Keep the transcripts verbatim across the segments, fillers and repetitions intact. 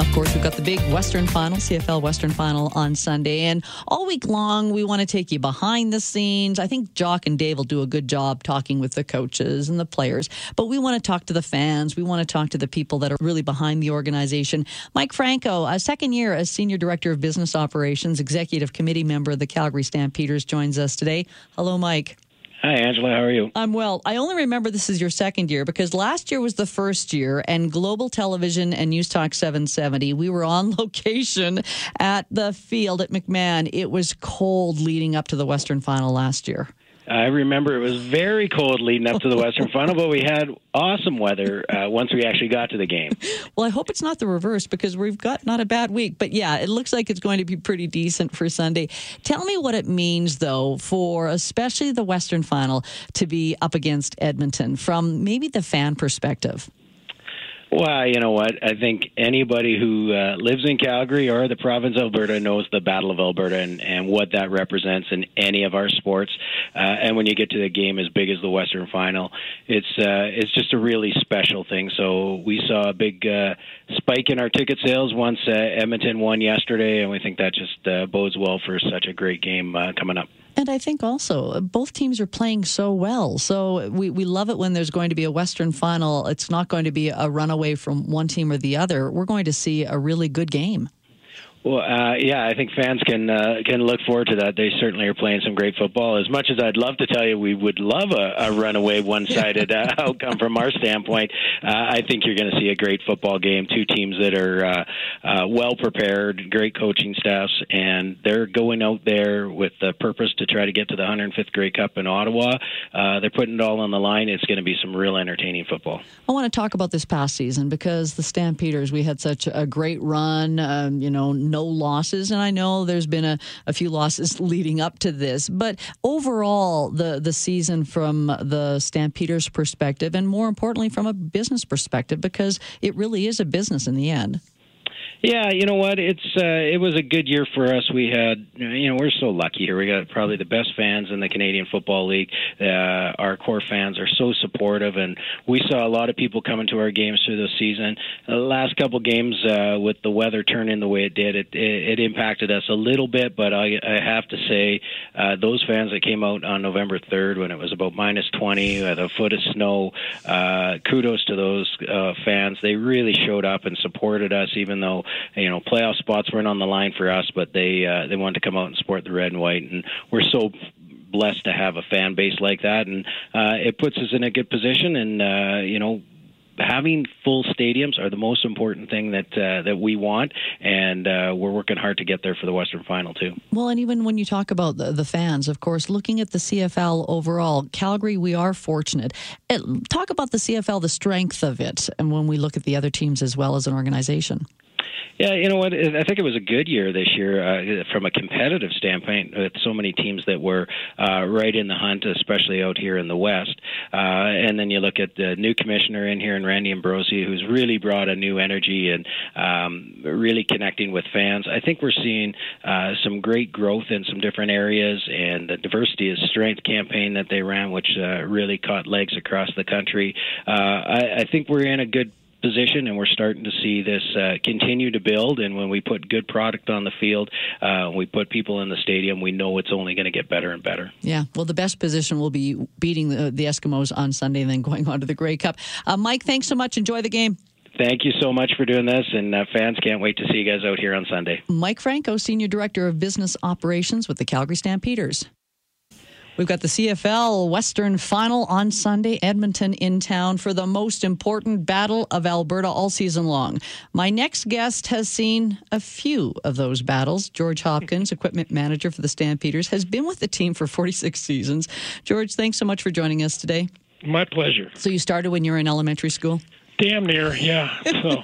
Of course, we've got the big Western Final, C F L Western Final on Sunday. And all week long, we want to take you behind the scenes. I think Jock and Dave will do a good job talking with the coaches and the players. But we want to talk to the fans. We want to talk to the people that are really behind the organization. Mike Franco, a second year as Senior Director of Business Operations, Executive Committee member of the Calgary Stampeders, joins us today. Hello, Mike. Hi, Angela. How are you? I'm well. I only remember this is your second year because last year was the first year, and Global Television and News Talk seven seventy, we were on location at the field at McMahon. It was cold leading up to the Western Final last year. I remember it was very cold leading up to the Western Final, but we had awesome weather uh, once we actually got to the game. Well, I hope it's not the reverse because we've got not a bad week. But yeah, it looks like it's going to be pretty decent for Sunday. Tell me what it means, though, for especially the Western Final to be up against Edmonton from maybe the fan perspective. Well, you know what? I think anybody who uh, lives in Calgary or the province of Alberta knows the Battle of Alberta and, and what that represents in any of our sports. Uh, and when you get to the game as big as the Western Final, it's uh, it's just a really special thing. So we saw a big uh, spike in our ticket sales once uh, Edmonton won yesterday, and we think that just uh, bodes well for such a great game uh, coming up. And I think also both teams are playing so well. So we, we love it when there's going to be a Western Final. It's not going to be a runaway from one team or the other. We're going to see a really good game. Well, uh, yeah, I think fans can uh, can look forward to that. They certainly are playing some great football. As much as I'd love to tell you we would love a, a runaway one-sided uh, outcome from our standpoint, uh, I think you're going to see a great football game. Two teams that are uh, uh, well-prepared, great coaching staffs, and they're going out there with the purpose to try to get to the one hundred fifth Grey Cup in Ottawa. Uh, they're putting it all on the line. It's going to be some real entertaining football. I want to talk about this past season because the Stampeders, we had such a great run, um, you know, no losses, and I know there's been a, a few losses leading up to this, but overall the, the season from the Stampeders' perspective, and more importantly from a business perspective, because it really is a business in the end. Yeah, you know what? It's uh, it was a good year for us. We had, you know, we're so lucky here. We got probably the best fans in the Canadian Football League. Uh, our core fans are so supportive, and we saw a lot of people coming to our games through the season. The last couple games, uh, with the weather turning the way it did, it, it, it impacted us a little bit. But I, I have to say, uh, those fans that came out on November third when it was about minus twenty with a foot of snow, uh, kudos to those uh, fans. They really showed up and supported us, even though, you know, playoff spots weren't on the line for us, but they uh, they wanted to come out and support the red and white, and we're so blessed to have a fan base like that, and uh, it puts us in a good position, and, uh, you know, having full stadiums are the most important thing that uh, that we want, and uh, we're working hard to get there for the Western Final, too. Well, and even when you talk about the, the fans, of course, looking at the C F L overall, Calgary, we are fortunate. It, talk about the C F L, the strength of it, and when we look at the other teams as well as an organization. Yeah, you know what? I think it was a good year this year uh, from a competitive standpoint with so many teams that were uh, right in the hunt, especially out here in the West. Uh, and then you look at the new commissioner in here in Randy Ambrosie, who's really brought a new energy and um, really connecting with fans. I think we're seeing uh, some great growth in some different areas, and the Diversity is Strength campaign that they ran, which uh, really caught legs across the country. Uh, I, I think we're in a good position, and we're starting to see this uh, continue to build, and when we put good product on the field, uh, we put people in the stadium, we know it's only going to get better and better. Yeah, well, the best position will be beating the, the Eskimos on Sunday and then going on to the Grey Cup. Uh, Mike, thanks so much. Enjoy the game. Thank you so much for doing this, and uh, fans can't wait to see you guys out here on Sunday. Mike Franco, Senior Director of Business Operations with the Calgary Stampeders. We've got the C F L Western Final on Sunday, Edmonton in town for the most important battle of Alberta all season long. My next guest has seen a few of those battles. George Hopkins, equipment manager for the Stampeders, has been with the team for forty-six seasons. George, thanks so much for joining us today. My pleasure. So you started when you were in elementary school? Damn near, yeah. So,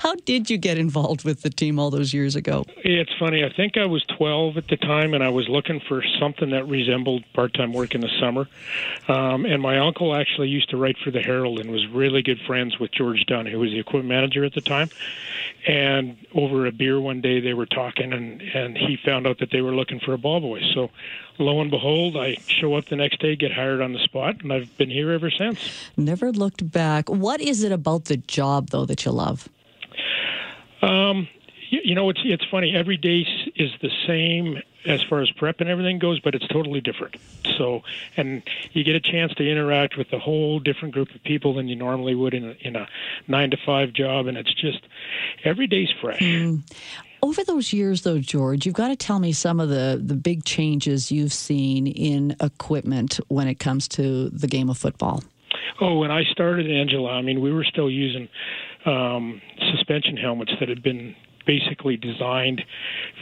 how did you get involved with the team all those years ago? It's funny. I think I was twelve at the time, and I was looking for something that resembled part-time work in the summer. Um, and my uncle actually used to write for the Herald and was really good friends with George Dunn, who was the equipment manager at the time. And over a beer one day, they were talking, and, and he found out that they were looking for a ball boy. So, lo and behold, I show up the next day, get hired on the spot, and I've been here ever since. Never looked back. What is it about the job, though, that you love? Um, you, you know, it's it's funny. Every day is the same as far as prep and everything goes, but it's totally different. So, and you get a chance to interact with a whole different group of people than you normally would in a, in a nine to five job, and it's just every day's fresh. Mm. Over those years, though, George, you've got to tell me some of the, the big changes you've seen in equipment when it comes to the game of football. Oh, when I started, Angela, I mean, we were still using um, suspension helmets that had been basically designed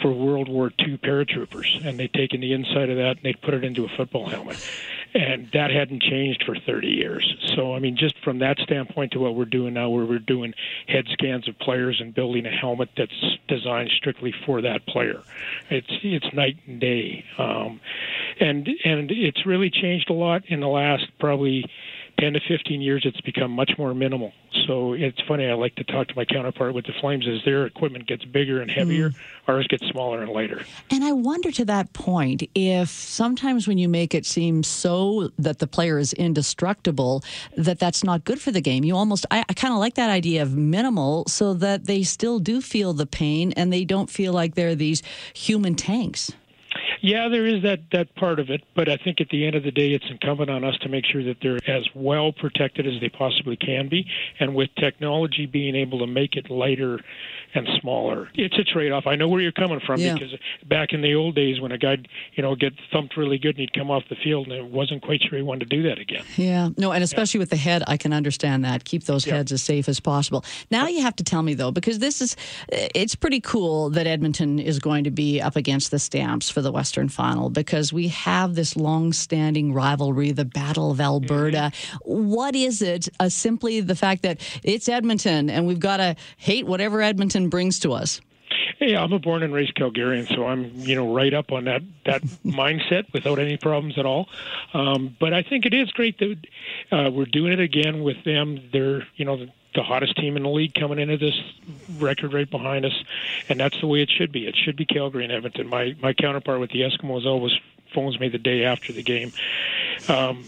for World War Two paratroopers, and they'd taken the inside of that and they'd put it into a football helmet. And that hadn't changed for thirty years. So, I mean, just from that standpoint to what we're doing now, where we're doing head scans of players and building a helmet that's designed strictly for that player, it's it's night and day. Um, and and it's really changed a lot in the last probably ten to fifteen years. It's become much more minimal. So it's funny, I like to talk to my counterpart with the Flames as their equipment gets bigger and heavier, mm. ours gets smaller and lighter. And I wonder to that point if sometimes when you make it seem so that the player is indestructible, that that's not good for the game. You almost, I, I kind of like that idea of minimal so that they still do feel the pain and they don't feel like they're these human tanks. Yeah, there is that, that part of it, but I think at the end of the day, it's incumbent on us to make sure that they're as well protected as they possibly can be, and with technology being able to make it lighter and smaller. It's a trade-off. I know where you're coming from, yeah. Because back in the old days when a guy, you know, get thumped really good and he'd come off the field, and it wasn't quite sure he wanted to do that again. Yeah, no, and especially yeah. with the head, I can understand that. Keep those yeah. heads as safe as possible. Now you have to tell me, though, because this is, it's pretty cool that Edmonton is going to be up against the Stamps for the West Final, because we have this long-standing rivalry, the Battle of Alberta. What is it? Uh, simply the fact that it's Edmonton, and we've got to hate whatever Edmonton brings to us. Hey, I'm a born and raised Calgarian, so I'm, you know, right up on that, that mindset without any problems at all. Um, but I think it is great that uh, we're doing it again with them. They're, you know, the, the hottest team in the league coming into this, record right behind us, and that's the way it should be. It should be Calgary and Edmonton. My, my counterpart with the Eskimos always phones me the day after the game, um,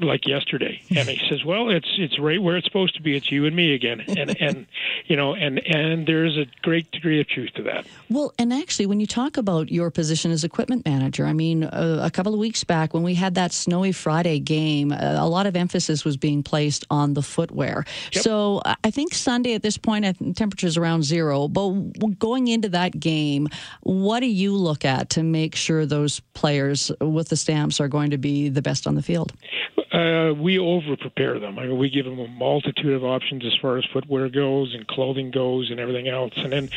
like yesterday, and he says, well, it's it's right where it's supposed to be. It's you and me again. And, and you know, and, and there's a great degree of truth to that. Well, and actually, when you talk about your position as equipment manager, I mean, uh, a couple of weeks back when we had that snowy Friday game, uh, a lot of emphasis was being placed on the footwear. Yep. So uh, I think Sunday at this point, temperature's around zero. But going into that game, what do you look at to make sure those players with the Stamps are going to be the best on the field? Uh, we over-prepare them. I mean, we give them a multitude of options as far as footwear goes and clothing goes and everything else. And then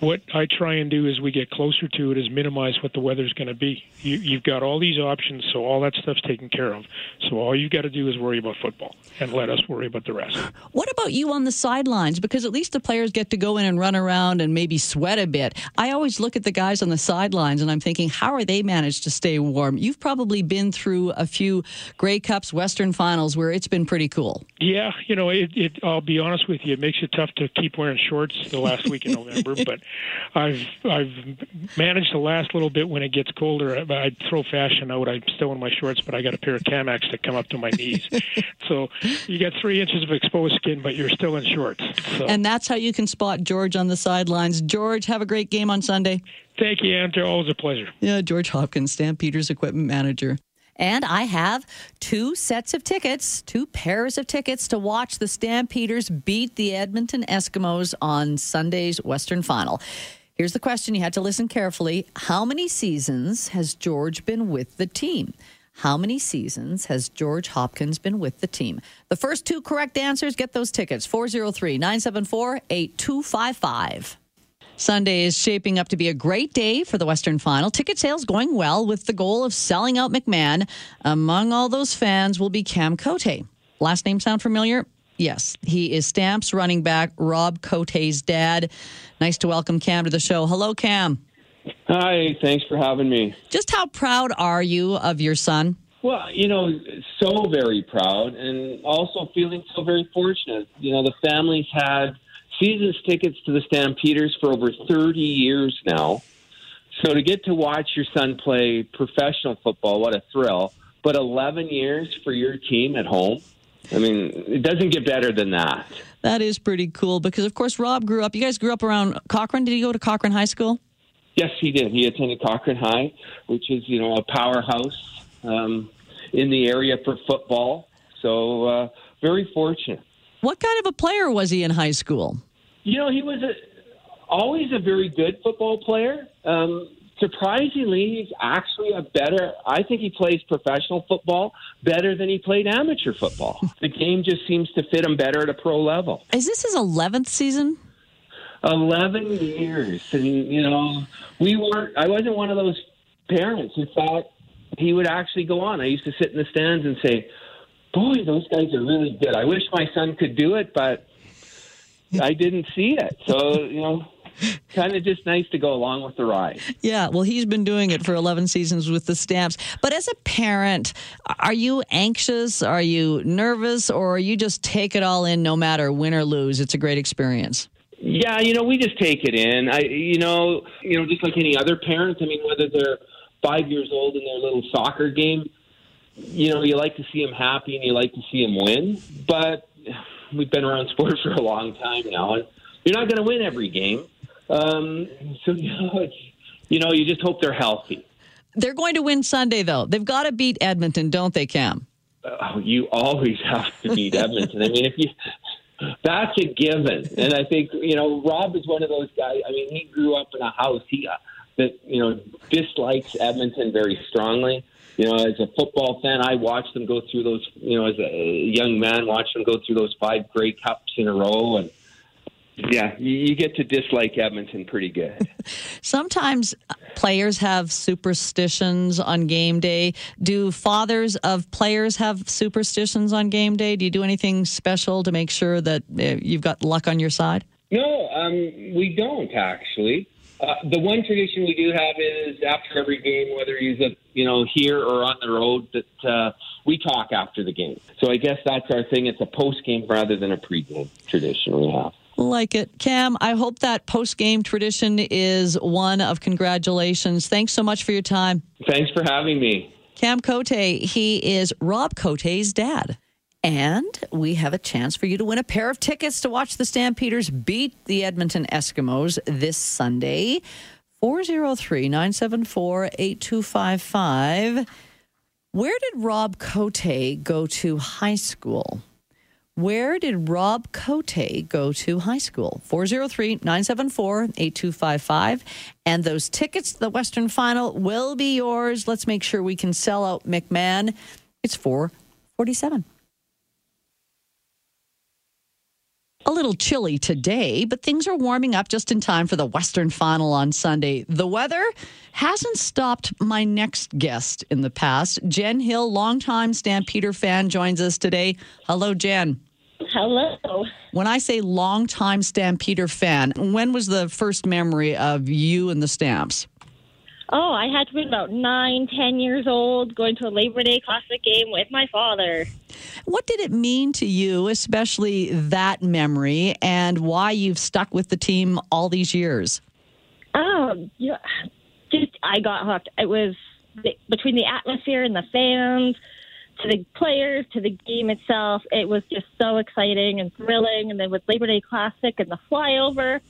what I try and do as we get closer to it is minimize what the weather's going to be. You, you've got all these options, so all that stuff's taken care of. So all you've got to do is worry about football and let us worry about the rest. What about you on the sidelines? Because at least the players get to go in and run around and maybe sweat a bit. I always look at the guys on the sidelines and I'm thinking, how are they managed to stay warm? You've probably been through a few Grey Cups, Western Finals, where it's been pretty cool. Yeah, you know, it, it, I'll be honest with you, it makes it tough to keep wearing shorts the last week in November, but I've I've managed the last little bit when it gets colder. I, I throw fashion out. I'm still in my shorts, but I got a pair of Camacs that come up to my knees. So you got three inches of exposed skin, but you're still in shorts. So. And that's how you can spot George on the sidelines. George, have a great game on Sunday. Thank you, Andrew. Always a pleasure. Yeah, George Hopkins, Stampeders equipment manager. And I have two sets of tickets, two pairs of tickets to watch the Stampeders beat the Edmonton Eskimos on Sunday's Western Final. Here's the question. You had to listen carefully. How many seasons has George been with the team? How many seasons has George Hopkins been with the team? The first two correct answers get those tickets. four oh three, nine seven four, eight two five five. Sunday is shaping up to be a great day for the Western Final. Ticket sales going well with the goal of selling out McMahon. Among all those fans will be Cam Cote. Last name sound familiar? Yes, he is Stamps running back Rob Cote's dad. Nice to welcome Cam to the show. Hello, Cam. Hi, thanks for having me. Just how proud are you of your son? Well, you know, so very proud, and also feeling so very fortunate. You know, the family's had season's tickets to the Stampeders for over thirty years now. So to get to watch your son play professional football, what a thrill. But eleven years for your team at home. I mean, it doesn't get better than that. That is pretty cool because, of course, Rob grew up. You guys grew up around Cochrane. Did he go to Cochrane High School? Yes, he did. He attended Cochrane High, which is, you know, a powerhouse um, in the area for football. So uh, very fortunate. What kind of a player was he in high school? You know, he was a, always a very good football player. Um, surprisingly, he's actually a better, I think he plays professional football better than he played amateur football. The game just seems to fit him better at a pro level. Is this his eleventh season? eleven years. And, you know, we weren't, I wasn't one of those parents who thought he would actually go on. I used to sit in the stands and say, boy, those guys are really good. I wish my son could do it, but I didn't see it. So, you know, kind of just nice to go along with the ride. Yeah, well, he's been doing it for eleven seasons with the Stamps. But as a parent, are you anxious? Are you nervous? Or are you just take it all in no matter win or lose? It's a great experience. Yeah, you know, we just take it in. I, you know, you know, just like any other parent. I mean, whether they're five years old in their little soccer game, you know, you like to see them happy and you like to see them win. But we've been around sports for a long time now, and you're not going to win every game. Um, so you know, it's, you know, you just hope they're healthy. They're going to win Sunday, though. They've got to beat Edmonton, don't they, Cam? Oh, you always have to beat Edmonton. I mean, if you. That's a given. And I think, you know, Rob is one of those guys. I mean, he grew up in a house he, uh, that, you know, dislikes Edmonton very strongly. You know, as a football fan, I watched them go through those, you know, as a young man, watched them go through those five Grey Cups in a row. And, yeah, you get to dislike Edmonton pretty good. Sometimes players have superstitions on game day. Do fathers of players have superstitions on game day? Do you do anything special to make sure that you've got luck on your side? No, um, we don't actually. Uh, the one tradition we do have is after every game, whether he's a, you know, here or on the road, that uh, we talk after the game. So I guess that's our thing. It's a post-game rather than a pre-game tradition we have. Like it. Cam, I hope that post-game tradition is one of congratulations. Thanks so much for your time. Thanks for having me. Cam Cote, he is Rob Cote's dad. And we have a chance for you to win a pair of tickets to watch the Stampeders beat the Edmonton Eskimos this Sunday. four oh three, nine seven four, eight two five five. Where did Rob Cote go to high school? Where did Rob Cote go to high school? four oh three, nine seven four, eight two five five. And those tickets to the Western Final will be yours. Let's make sure we can sell out McMahon. It's four forty-seven. A little chilly today, but things are warming up just in time for the Western Final on Sunday. The weather hasn't stopped my next guest in the past. Jenn Hill, longtime Stampeder fan, joins us today. Hello, Jen. Hello. When I say longtime Stampeder fan, when was the first memory of you and the Stamps? Oh, I had to be about nine, ten years old, going to a Labor Day Classic game with my father. What did it mean to you, especially that memory, and why you've stuck with the team all these years? Oh, yeah, just, I got hooked. It was between the atmosphere and the fans, to the players, to the game itself. It was just so exciting and thrilling. And then with Labor Day Classic and the flyover,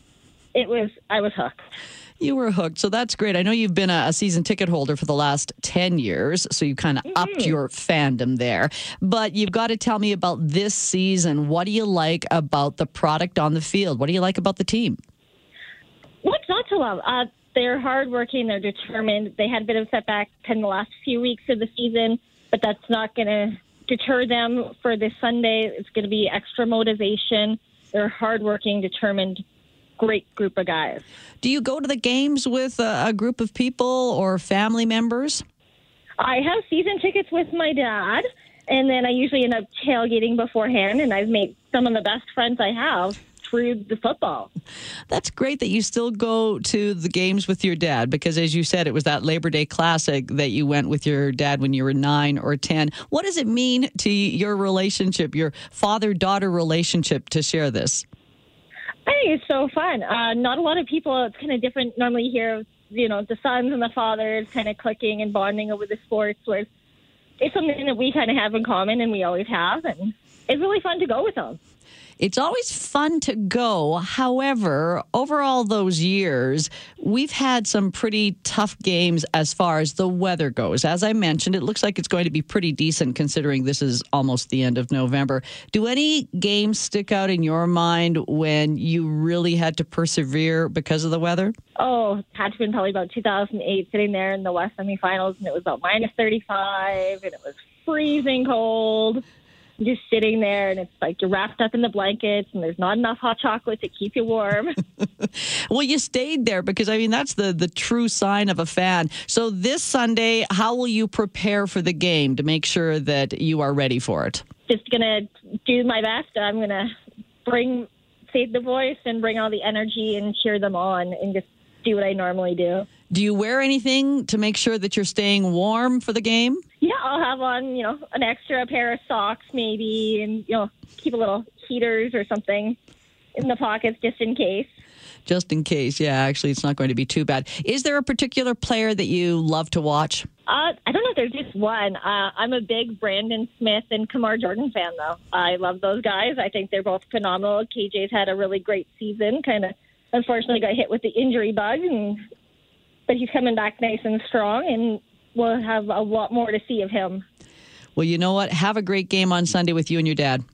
it was I was hooked. You were hooked, so that's great. I know you've been a, a season ticket holder for the last ten years, so you kind of mm-hmm. upped your fandom there. But you've got to tell me about this season. What do you like about the product on the field? What do you like about the team? What's not to love? Uh, they're hardworking. They're determined. They had a bit of a setback in the last few weeks of the season, but that's not going to deter them for this Sunday. It's going to be extra motivation. They're hardworking, determined. Great group of guys. Do you go to the games with a, a group of people or family members? I have season tickets with my dad, and then I usually end up tailgating beforehand, and I've made some of the best friends I have through the football. That's great that you still go to the games with your dad, because as you said, it was that Labor Day Classic that you went with your dad when you were nine or ten. What does it mean to your relationship, your father-daughter relationship, to share this? I think it's so fun. Uh, not a lot of people, it's kind of different. Normally you hear, you know, the sons and the fathers kind of clicking and bonding over the sports, whereas it's something that we kind of have in common and we always have, and it's really fun to go with them. It's always fun to go. However, over all those years, we've had some pretty tough games as far as the weather goes. As I mentioned, it looks like it's going to be pretty decent considering this is almost the end of November. Do any games stick out in your mind when you really had to persevere because of the weather? Oh, it had to have been probably about two thousand eight, sitting there in the West semifinals, and it was about minus thirty-five, and it was freezing cold. Just sitting there, and it's like you're wrapped up in the blankets, and there's not enough hot chocolate to keep you warm. Well, you stayed there because, I mean, that's the, the true sign of a fan. So this Sunday, how will you prepare for the game to make sure that you are ready for it? Just going to do my best. I'm going to bring, save the voice and bring all the energy and cheer them on and just do what I normally do. Do you wear anything to make sure that you're staying warm for the game? Yeah, I'll have on, you know, an extra pair of socks maybe, and, you know, keep a little heaters or something in the pockets just in case. Just in case, yeah. Actually, it's not going to be too bad. Is there a particular player that you love to watch? Uh, I don't know if there's just one. Uh, I'm a big Brandon Smith and Kamar Jordan fan, though. I love those guys. I think they're both phenomenal. K J's had a really great season, kind of unfortunately got hit with the injury bug, and but he's coming back nice and strong, and we'll have a lot more to see of him. Well, you know what? Have a great game on Sunday with you and your dad.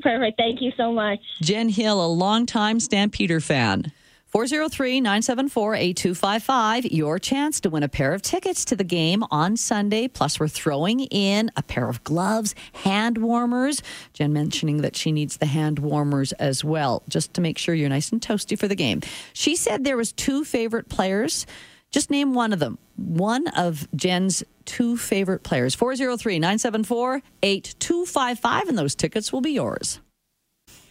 Perfect. Thank you so much. Jenn Hill, a longtime Stampeder fan. four oh three, nine seven four, eight two five five, your chance to win a pair of tickets to the game on Sunday. Plus, we're throwing in a pair of gloves, hand warmers. Jen mentioning that she needs the hand warmers as well, just to make sure you're nice and toasty for the game. She said there was two favorite players. Just name one of them. One of Jen's two favorite players. four oh three, nine seven four, eight two five five, and those tickets will be yours.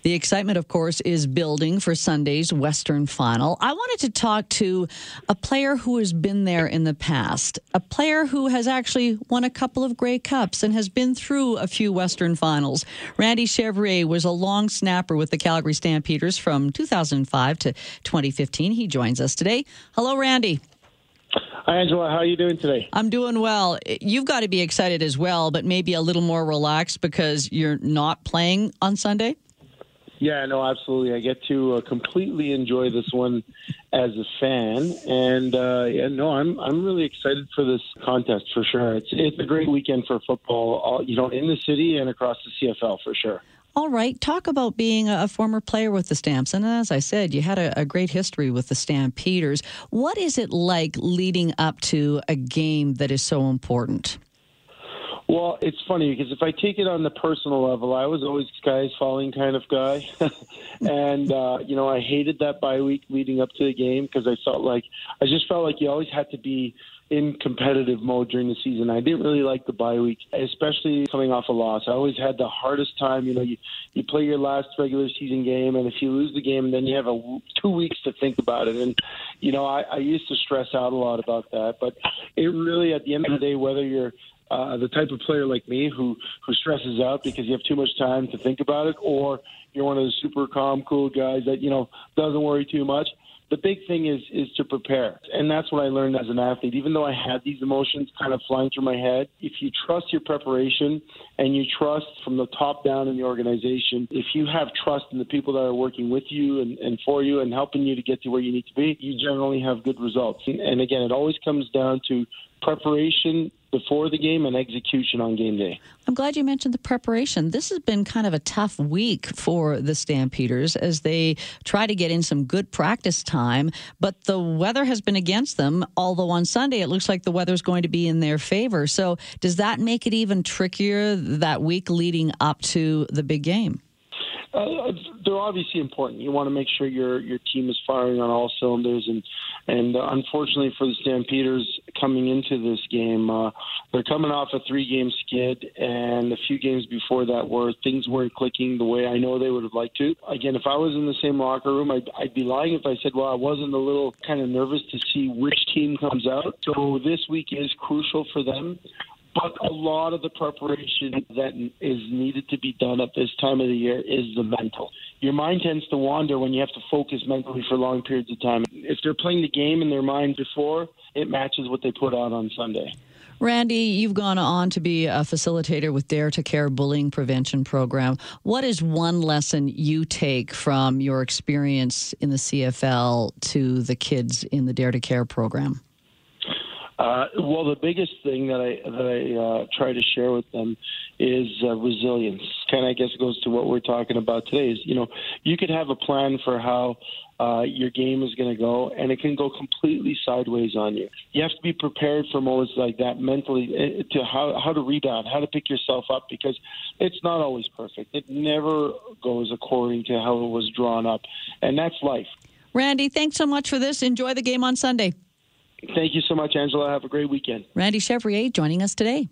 The excitement, of course, is building for Sunday's Western Final. I wanted to talk to a player who has been there in the past, a player who has actually won a couple of Grey Cups and has been through a few Western Finals. Randy Chevrier was a long snapper with the Calgary Stampeders from two thousand five to twenty fifteen. He joins us today. Hello, Randy. Hi, Angela. How are you doing today? I'm doing well. You've got to be excited as well, but maybe a little more relaxed because you're not playing on Sunday. Yeah, no, absolutely. I get to uh, completely enjoy this one as a fan, and uh, yeah, no, I'm I'm really excited for this contest for sure. It's it's a great weekend for football, all, you know, in the city and across the C F L for sure. All right, talk about being a former player with the Stamps, and as I said, you had a, a great history with the Stampeders. What is it like leading up to a game that is so important? Well, it's funny because if I take it on the personal level, I was always skies falling kind of guy. and, uh, you know, I hated that bye week leading up to the game because I felt like I just felt like you always had to be in competitive mode during the season. I didn't really like the bye week, especially coming off a loss. I always had the hardest time. You know, you, you play your last regular season game, and if you lose the game, then you have a, two weeks to think about it. And, you know, I, I used to stress out a lot about that. But it really, at the end of the day, whether you're Uh, the type of player like me who, who stresses out because you have too much time to think about it, or you're one of the super calm, cool guys that, you know, doesn't worry too much. The big thing is is to prepare. And that's what I learned as an athlete. Even though I had these emotions kind of flying through my head, if you trust your preparation and you trust from the top down in the organization, if you have trust in the people that are working with you and, and for you and helping you to get to where you need to be, you generally have good results. And, and again, it always comes down to preparation before the game and execution on game day. I'm glad you mentioned the preparation. This has been kind of a tough week for the Stampeders as they try to get in some good practice time, but the weather has been against them, although on Sunday it looks like the weather's going to be in their favor. So does that make it even trickier that week leading up to the big game? Uh, they're obviously important. You want to make sure your your team is firing on all cylinders, and and uh, unfortunately for the Stampeders, coming into this game. Uh, they're coming off a three-game skid, and a few games before that where things weren't clicking the way I know they would have liked to. Again, if I was in the same locker room, I'd, I'd be lying if I said, well, I wasn't a little kind of nervous to see which team comes out. So this week is crucial for them. But a lot of the preparation that is needed to be done at this time of the year is the mental. Your mind tends to wander when you have to focus mentally for long periods of time. If they're playing the game in their mind before, it matches what they put out on Sunday. Randy, you've gone on to be a facilitator with Dare to Care Bullying Prevention Program. What is one lesson you take from your experience in the C F L to the kids in the Dare to Care program? Uh, well, the biggest thing that I that I uh, try to share with them is uh, resilience. Kind of, I guess, goes to what we're talking about today. Is you know, you could have a plan for how uh, your game is going to go, and it can go completely sideways on you. You have to be prepared for moments like that mentally, to how how to rebound, how to pick yourself up, because it's not always perfect. It never goes according to how it was drawn up, and that's life. Randy, thanks so much for this. Enjoy the game on Sunday. Thank you so much, Angela. Have a great weekend. Randy Chevrier joining us today.